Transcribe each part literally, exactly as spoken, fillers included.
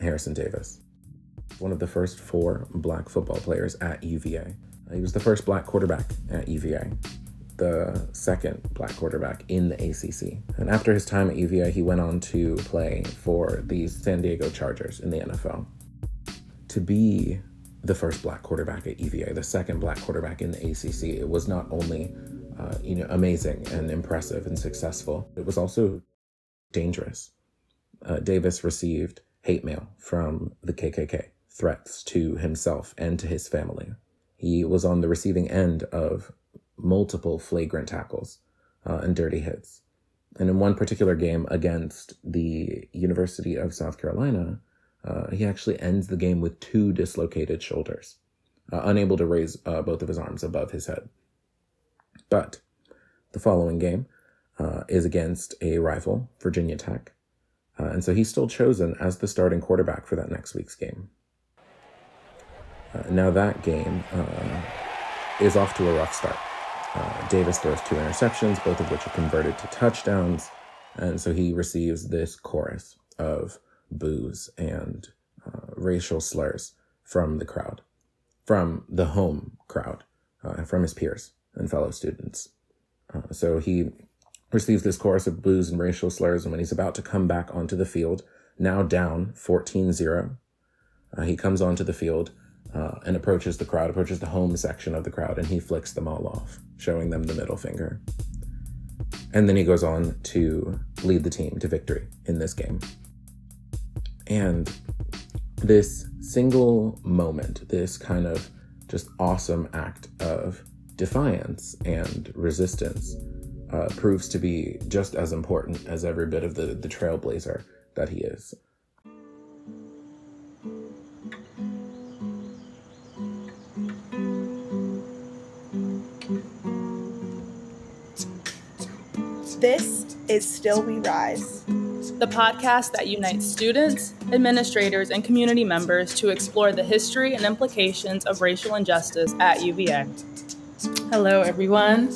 Harrison Davis, one of the first four black football players at U V A. He was the first black quarterback at U V A, the second black quarterback in the A C C. And after his time at U V A, he went on to play for the San Diego Chargers in the N F L. To be the first black quarterback at U V A, the second black quarterback in the A C C, it was not only uh, you know, amazing and impressive and successful, it was also dangerous. Uh, Davis received hate mail from the K K K, threats to himself and to his family. He was on the receiving end of multiple flagrant tackles uh, and dirty hits. And in one particular game against the University of South Carolina, uh, he actually ends the game with two dislocated shoulders, uh, unable to raise uh, both of his arms above his head. But the following game uh, is against a rival, Virginia Tech. Uh, and so he's still chosen as the starting quarterback for that next week's game. Uh, now that game uh, is off to a rough start. Uh, Davis throws two interceptions, both of which are converted to touchdowns. And so he receives this chorus of boos and uh, racial slurs from the crowd, from the home crowd, uh, from his peers and fellow students. Uh, so he receives this chorus of boos and racial slurs, and when he's about to come back onto the field, now down fourteen zero, uh, he comes onto the field Uh, and approaches the crowd, approaches the home section of the crowd, and he flicks them all off, showing them the middle finger. And then he goes on to lead the team to victory in this game. And this single moment, this kind of just awesome act of defiance and resistance uh, proves to be just as important as every bit of the, the trailblazer that he is. This is Still We Rise, the podcast that unites students, administrators, and community members to explore the history and implications of racial injustice at U V A. Hello, everyone.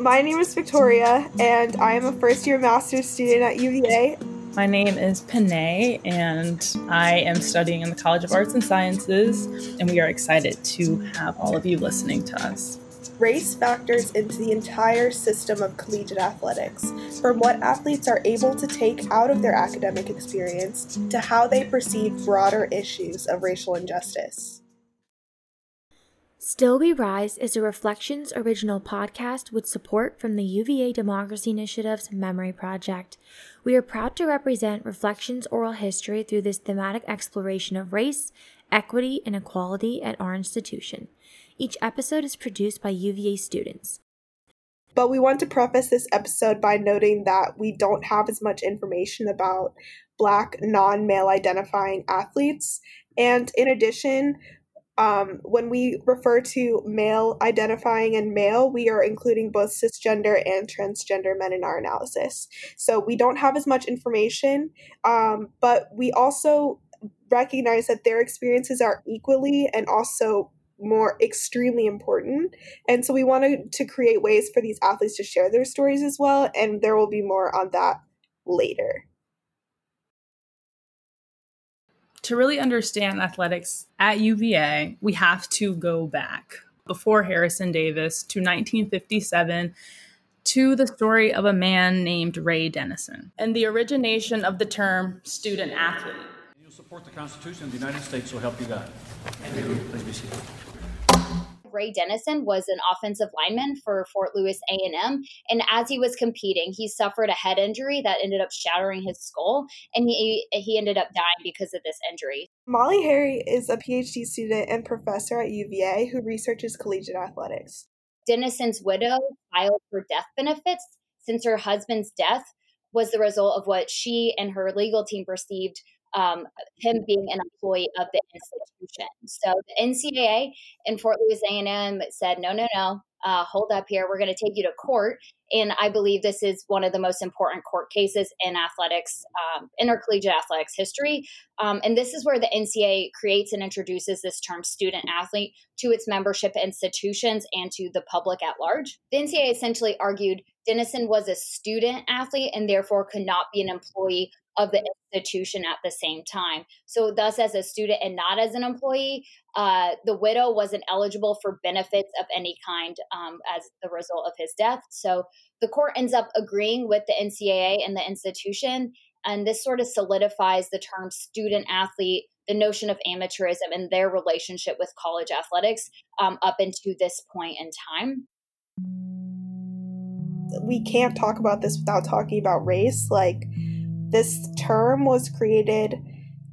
My name is Victoria, and I am a first-year master's student at U V A. My name is Panay, and I am studying in the College of Arts and Sciences, and we are excited to have all of you listening to us. Race factors into the entire system of collegiate athletics, from what athletes are able to take out of their academic experience to how they perceive broader issues of racial injustice. Still We Rise is a Reflections original podcast with support from the U V A Democracy Initiative's Memory Project. We are proud to represent Reflections oral history through this thematic exploration of race, equity, and equality at our institution. Each episode is produced by U V A students. But we want to preface this episode by noting that we don't have as much information about Black non-male identifying athletes. And in addition, um, when we refer to male identifying and male, we are including both cisgender and transgender men in our analysis. So we don't have as much information, um, but we also recognize that their experiences are equally and also more extremely important. And so we wanted to create ways for these athletes to share their stories as well. And there will be more on that later. To really understand athletics at U V A, we have to go back before Harrison Davis to nineteen fifty-seven to the story of a man named Ray Dennison and the origination of the term student athlete. You support the Constitution of the United States, so help you God. Please be seated. Ray Dennison was an offensive lineman for Fort Lewis A and M, and as he was competing, he suffered a head injury that ended up shattering his skull, and he he ended up dying because of this injury. Molly Harry is a P H D student and professor at U V A who researches collegiate athletics. Dennison's widow filed for death benefits since her husband's death was the result of what she and her legal team perceived Um, him being an employee of the institution. So the N C double A and Fort Lewis A and M said, no, no, no, uh, hold up here. We're going to take you to court. And I believe this is one of the most important court cases in athletics, um, intercollegiate athletics history. Um, and this is where the N C double A creates and introduces this term student athlete to its membership institutions and to the public at large. The N C double A essentially argued Dennison was a student athlete and therefore could not be an employee of the institution at the same time. So thus, as a student and not as an employee, uh, the widow wasn't eligible for benefits of any kind um, as the result of his death. So the court ends up agreeing with the N C double A and the institution, and this sort of solidifies the term student athlete, the notion of amateurism, and their relationship with college athletics um, up into this point in time. We can't talk about this without talking about race. Like, this term was created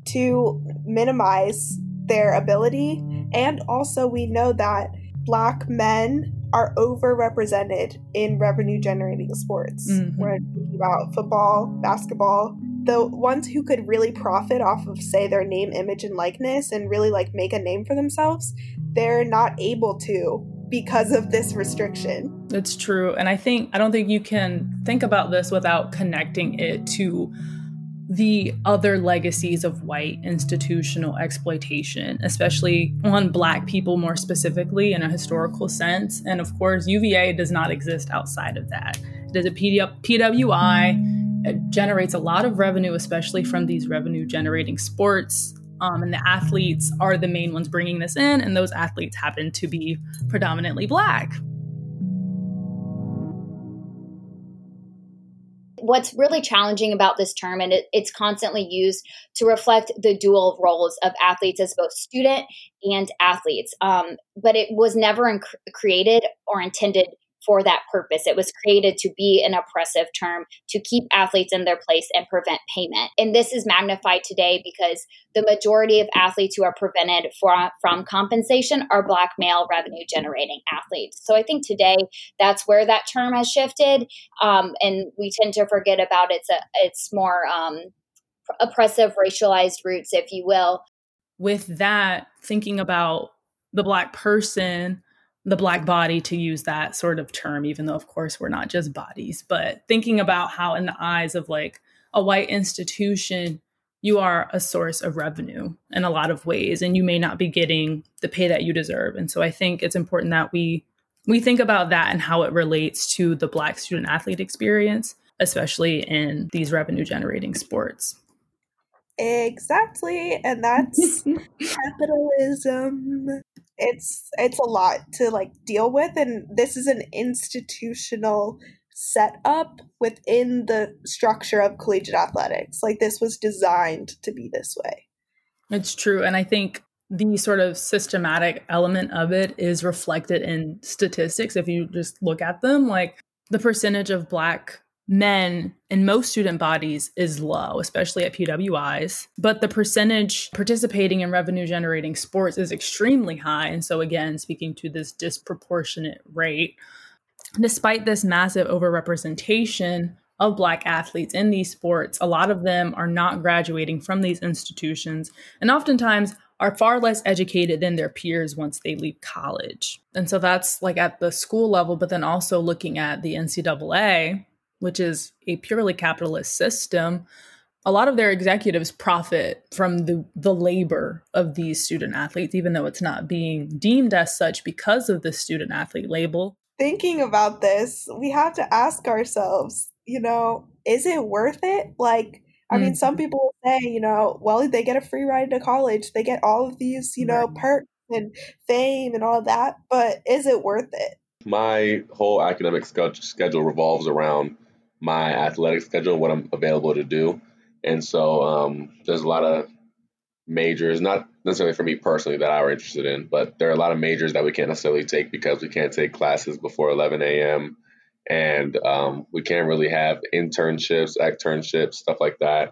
to minimize their ability. And also, we know that Black men are overrepresented in revenue-generating sports. Mm-hmm. We're talking about football, basketball. The ones who could really profit off of, say, their name, image, and likeness and really, like, make a name for themselves, they're not able to because of this restriction. It's true. And I think, I don't think you can think about this without connecting it to the other legacies of white institutional exploitation, especially on Black people more specifically in a historical sense. And of course, U V A does not exist outside of that. It is a P W I. It generates a lot of revenue, especially from these revenue generating sports. Um, and the athletes are the main ones bringing this in, and those athletes happen to be predominantly Black. What's really challenging about this term, and it, it's constantly used to reflect the dual roles of athletes as both student and athletes, um, but it was never in- created or intended for that purpose. It was created to be an oppressive term to keep athletes in their place and prevent payment. And this is magnified today because the majority of athletes who are prevented for, from compensation are Black male revenue generating athletes. So I think today that's where that term has shifted. Um, and we tend to forget about its, uh, its more um, oppressive racialized roots, if you will. With that, thinking about the Black person, the Black body, to use that sort of term, even though, of course, we're not just bodies, but thinking about how in the eyes of like a white institution, you are a source of revenue in a lot of ways, and you may not be getting the pay that you deserve. And so I think it's important that we we think about that and how it relates to the Black student athlete experience, especially in these revenue generating sports. Exactly. And that's capitalism. It's it's a lot to like deal with, and this is an institutional setup within the structure of collegiate athletics. Like, this was designed to be this way. It's true, and I think the sort of systematic element of it is reflected in statistics. If you just look at them, like the percentage of Black men in most student bodies is low, especially at P W Is, but the percentage participating in revenue generating sports is extremely high. And so again, speaking to this disproportionate rate, despite this massive overrepresentation of Black athletes in these sports, a lot of them are not graduating from these institutions and oftentimes are far less educated than their peers once they leave college. And so that's like at the school level, but then also looking at the N C double A, which is a purely capitalist system, a lot of their executives profit from the, the labor of these student athletes, even though it's not being deemed as such because of the student athlete label. Thinking about this, we have to ask ourselves, you know, is it worth it? Like, I mm-hmm. mean, some people say, you know, well, they get a free ride to college. They get all of these, you know, right. perks and fame and all that. But is it worth it? My whole academic schedule revolves around my athletic schedule, what I'm available to do. And so um, there's a lot of majors, not necessarily for me personally, that I were interested in, but there are a lot of majors that we can't necessarily take because we can't take classes before eleven a.m. And um, we can't really have internships, externships, stuff like that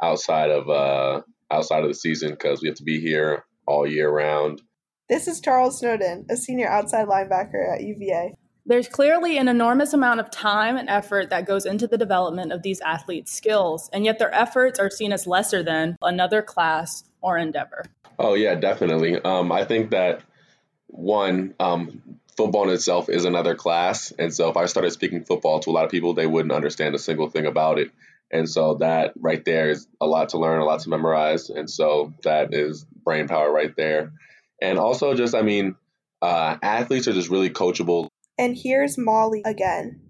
outside of uh, outside of the season because we have to be here all year round. This is Charles Snowden, a senior outside linebacker at U V A. There's clearly an enormous amount of time and effort that goes into the development of these athletes' skills, and yet their efforts are seen as lesser than another class or endeavor. Oh, yeah, definitely. Um, I think that, one, um, football in itself is another class. And so if I started speaking football to a lot of people, they wouldn't understand a single thing about it. And so that right there is a lot to learn, a lot to memorize. And so that is brain power right there. And also just, I mean, uh, athletes are just really coachable. And here's Molly again.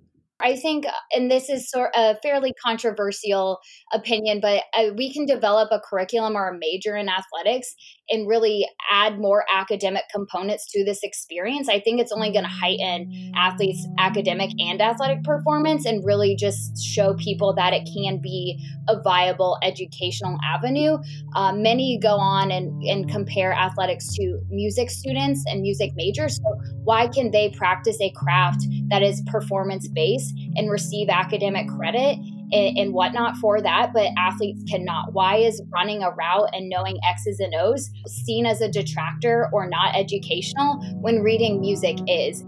I think, and this is sort of a fairly controversial opinion, but uh, we can develop a curriculum or a major in athletics and really add more academic components to this experience. I think it's only going to heighten athletes' academic and athletic performance and really just show people that it can be a viable educational avenue. Uh, many go on and, and compare athletics to music students and music majors. So why can they practice a craft that is performance-based and receive academic credit and, and whatnot for that, but athletes cannot? Why is running a route and knowing X's and O's seen as a detractor or not educational when reading music is?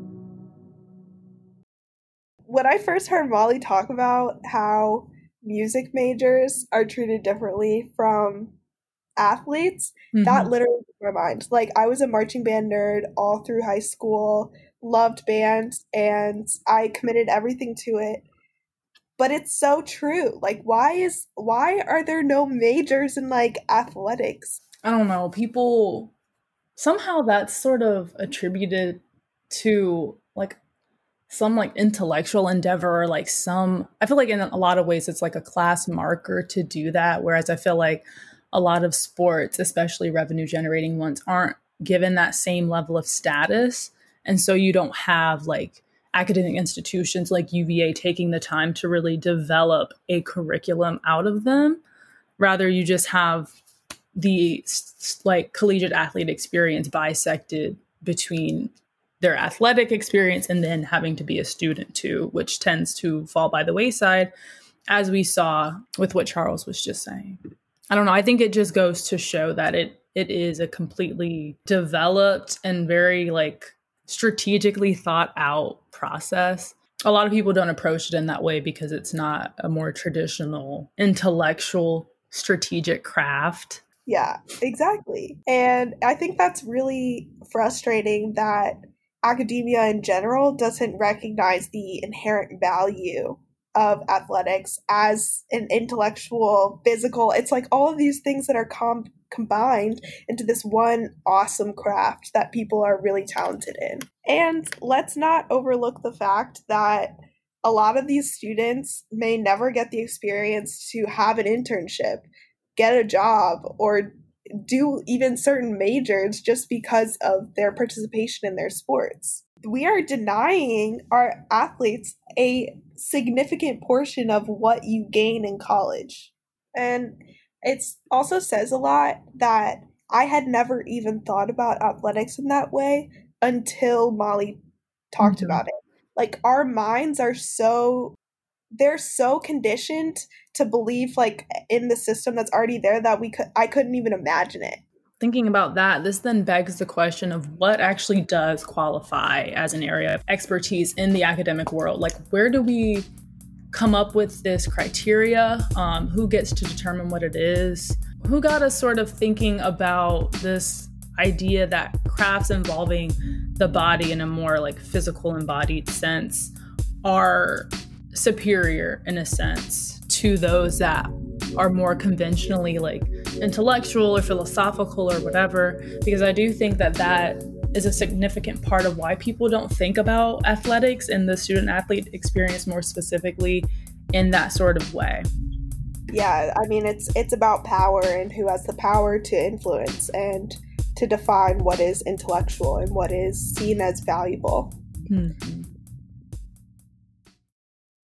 When I first heard Molly talk about how music majors are treated differently from athletes, mm-hmm. that literally blew my mind. Like, I was a marching band nerd all through high school, loved band, and I committed everything to it. But it's so true. Like, why is why are there no majors in like athletics? I don't know. People somehow that's sort of attributed to like some like intellectual endeavor, or like some, I feel like in a lot of ways it's like a class marker to do that. Whereas I feel like a lot of sports, especially revenue generating ones, aren't given that same level of status. And so you don't have like academic institutions like U V A taking the time to really develop a curriculum out of them. Rather, you just have the like collegiate athlete experience bisected between their athletic experience and then having to be a student too, which tends to fall by the wayside, as we saw with what Charles was just saying. I don't know. I think it just goes to show that it it is a completely developed and very like strategically thought out process. A lot of people don't approach it in that way because it's not a more traditional intellectual strategic craft. Yeah, exactly. And I think that's really frustrating that academia in general doesn't recognize the inherent value of athletics as an intellectual, physical. It's like all of these things that are com- combined into this one awesome craft that people are really talented in. And let's not overlook the fact that a lot of these students may never get the experience to have an internship, get a job, or do even certain majors just because of their participation in their sports. We are denying our athletes a significant portion of what you gain in college. And it also says a lot that I had never even thought about athletics in that way until Molly talked mm-hmm. about it. Like, our minds are so, they're so conditioned to believe like in the system that's already there that we could, I couldn't even imagine it. Thinking about that, this then begs the question of what actually does qualify as an area of expertise in the academic world. Like, where do we come up with this criteria? Um, who gets to determine what it is? Who got us sort of thinking about this idea that crafts involving the body in a more like physical embodied sense are superior in a sense to those that are more conventionally like intellectual or philosophical or whatever, because I do think that that is a significant part of why people don't think about athletics and the student athlete experience more specifically in that sort of way. Yeah, I mean, it's it's about power and who has the power to influence and to define what is intellectual and what is seen as valuable. Mm-hmm.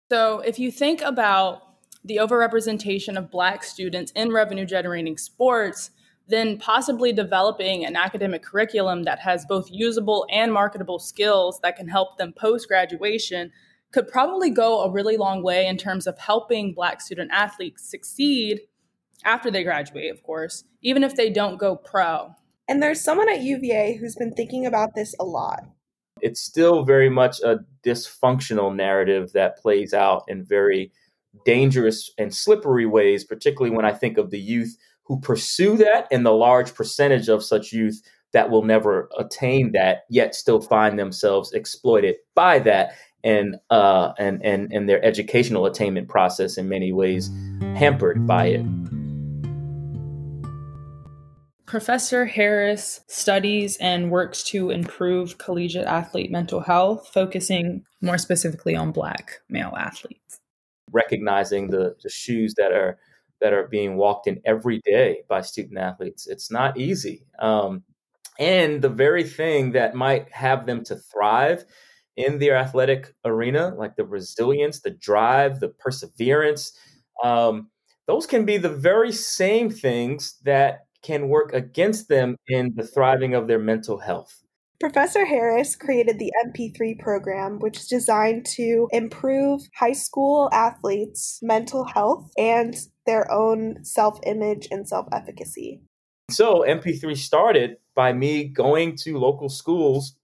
So if you think about the overrepresentation of Black students in revenue-generating sports, then possibly developing an academic curriculum that has both usable and marketable skills that can help them post-graduation could probably go a really long way in terms of helping Black student athletes succeed after they graduate, of course, even if they don't go pro. And there's someone at U V A who's been thinking about this a lot. It's still very much a dysfunctional narrative that plays out in very dangerous and slippery ways, particularly when I think of the youth who pursue that and the large percentage of such youth that will never attain that, yet still find themselves exploited by that and uh, and and and their educational attainment process in many ways hampered by it. Professor Harris studies and works to improve collegiate athlete mental health, focusing more specifically on Black male athletes. Recognizing the, the shoes that are that are being walked in every day by student athletes. It's not easy. Um, and the very thing that might have them to thrive in their athletic arena, like the resilience, the drive, the perseverance, um, those can be the very same things that can work against them in the thriving of their mental health. Professor Harris created the M P three program, which is designed to improve high school athletes' mental health and their own self-image and self-efficacy. So M P three started by me going to local schools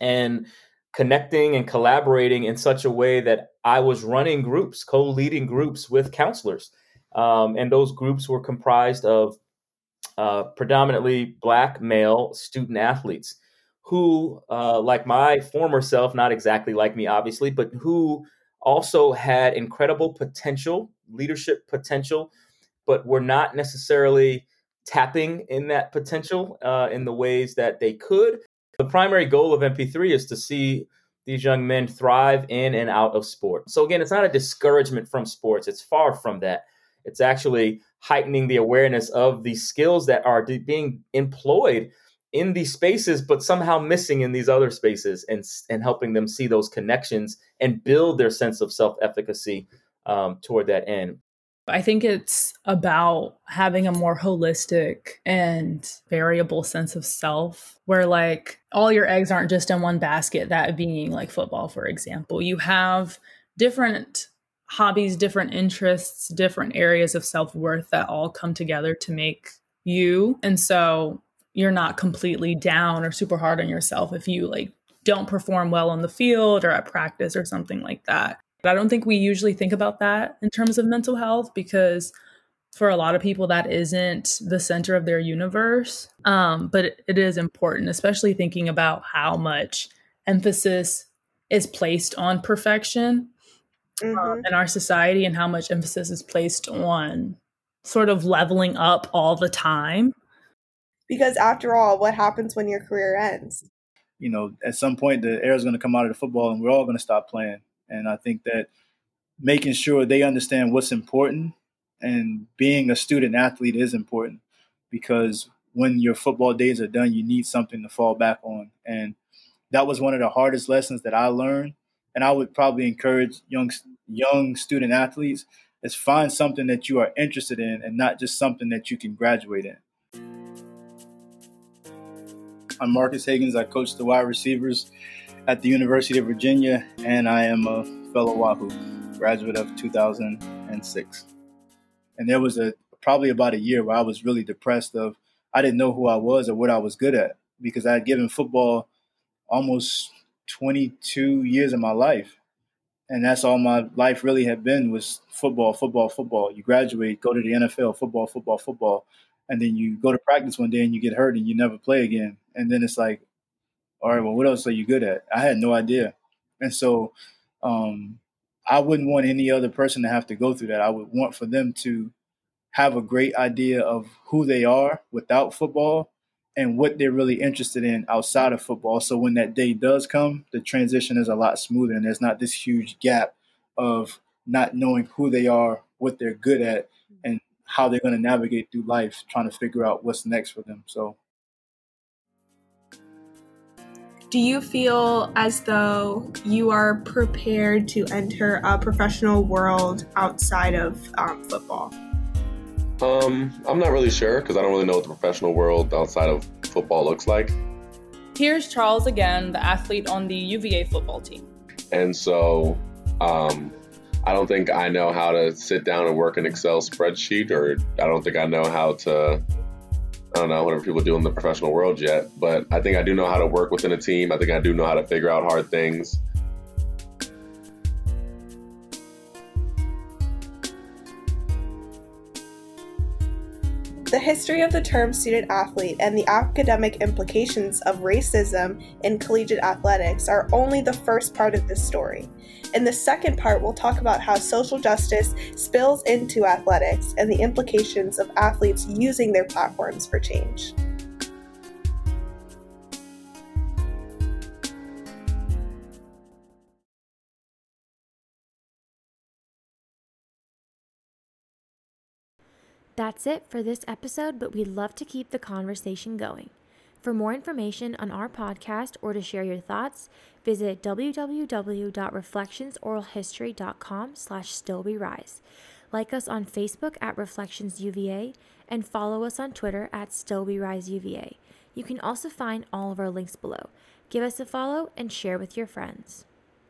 and connecting and collaborating in such a way that I was running groups, co-leading groups with counselors. Um, and those groups were comprised of uh, predominantly Black male student athletes, who, uh, like my former self, not exactly like me, obviously, but who also had incredible potential, leadership potential, but were not necessarily tapping in that potential uh, in the ways that they could. The primary goal of M P three is to see these young men thrive in and out of sport. So again, it's not a discouragement from sports. It's far from that. It's actually heightening the awareness of the skills that are de- being employed in these spaces, but somehow missing in these other spaces, and and helping them see those connections and build their sense of self-efficacy um, toward that end. I think it's about having a more holistic and variable sense of self, where like all your eggs aren't just in one basket, that being like football, for example. You have different hobbies, different interests, different areas of self-worth that all come together to make you. And so you're not completely down or super hard on yourself if you like don't perform well on the field or at practice or something like that. But I don't think we usually think about that in terms of mental health, because for a lot of people that isn't the center of their universe. Um, but it, it is important, especially thinking about how much emphasis is placed on perfection mm-hmm. um, in our society, and how much emphasis is placed on sort of leveling up all the time. Because after all, what happens when your career ends? You know, at some point, the air is going to come out of the football and we're all going to stop playing. And I think that making sure they understand what's important, and being a student athlete is important, because when your football days are done, you need something to fall back on. And that was one of the hardest lessons that I learned. And I would probably encourage young, young student athletes is find something that you are interested in and not just something that you can graduate in. I'm Marcus Higgins. I coach the wide receivers at the University of Virginia, and I am a fellow Wahoo, graduate of two thousand six. And there was a probably about a year where I was really depressed of, I didn't know who I was or what I was good at, because I had given football almost twenty-two years of my life. And that's all my life really had been, was football, football, football. You graduate, go to the N F L, football, football, football. And then you go to practice one day and you get hurt and you never play again. And then it's like, all right, well, what else are you good at? I had no idea. And so um, I wouldn't want any other person to have to go through that. I would want for them to have a great idea of who they are without football and what they're really interested in outside of football. So when that day does come, the transition is a lot smoother and there's not this huge gap of not knowing who they are, what they're good at, and how they're going to navigate through life, trying to figure out what's next for them. So, do you feel as though you are prepared to enter a professional world outside of um, football? Um, I'm not really sure, because I don't really know what the professional world outside of football looks like. Here's Charles again, the athlete on the U V A football team. And so, um, I don't think I know how to sit down and work an Excel spreadsheet, or I don't think I know how to, I don't know, whatever people do in the professional world yet, but I think I do know how to work within a team. I think I do know how to figure out hard things. The history of the term student athlete and the academic implications of racism in collegiate athletics are only the first part of this story. In the second part, we'll talk about how social justice spills into athletics and the implications of athletes using their platforms for change. That's it for this episode, but we'd love to keep the conversation going. For more information on our podcast or to share your thoughts, visit w w w dot reflections oral history dot com slash still we rise. Like us on Facebook at Reflections U V A and follow us on Twitter at Still We Rise U V A. You can also find all of our links below. Give us a follow and share with your friends.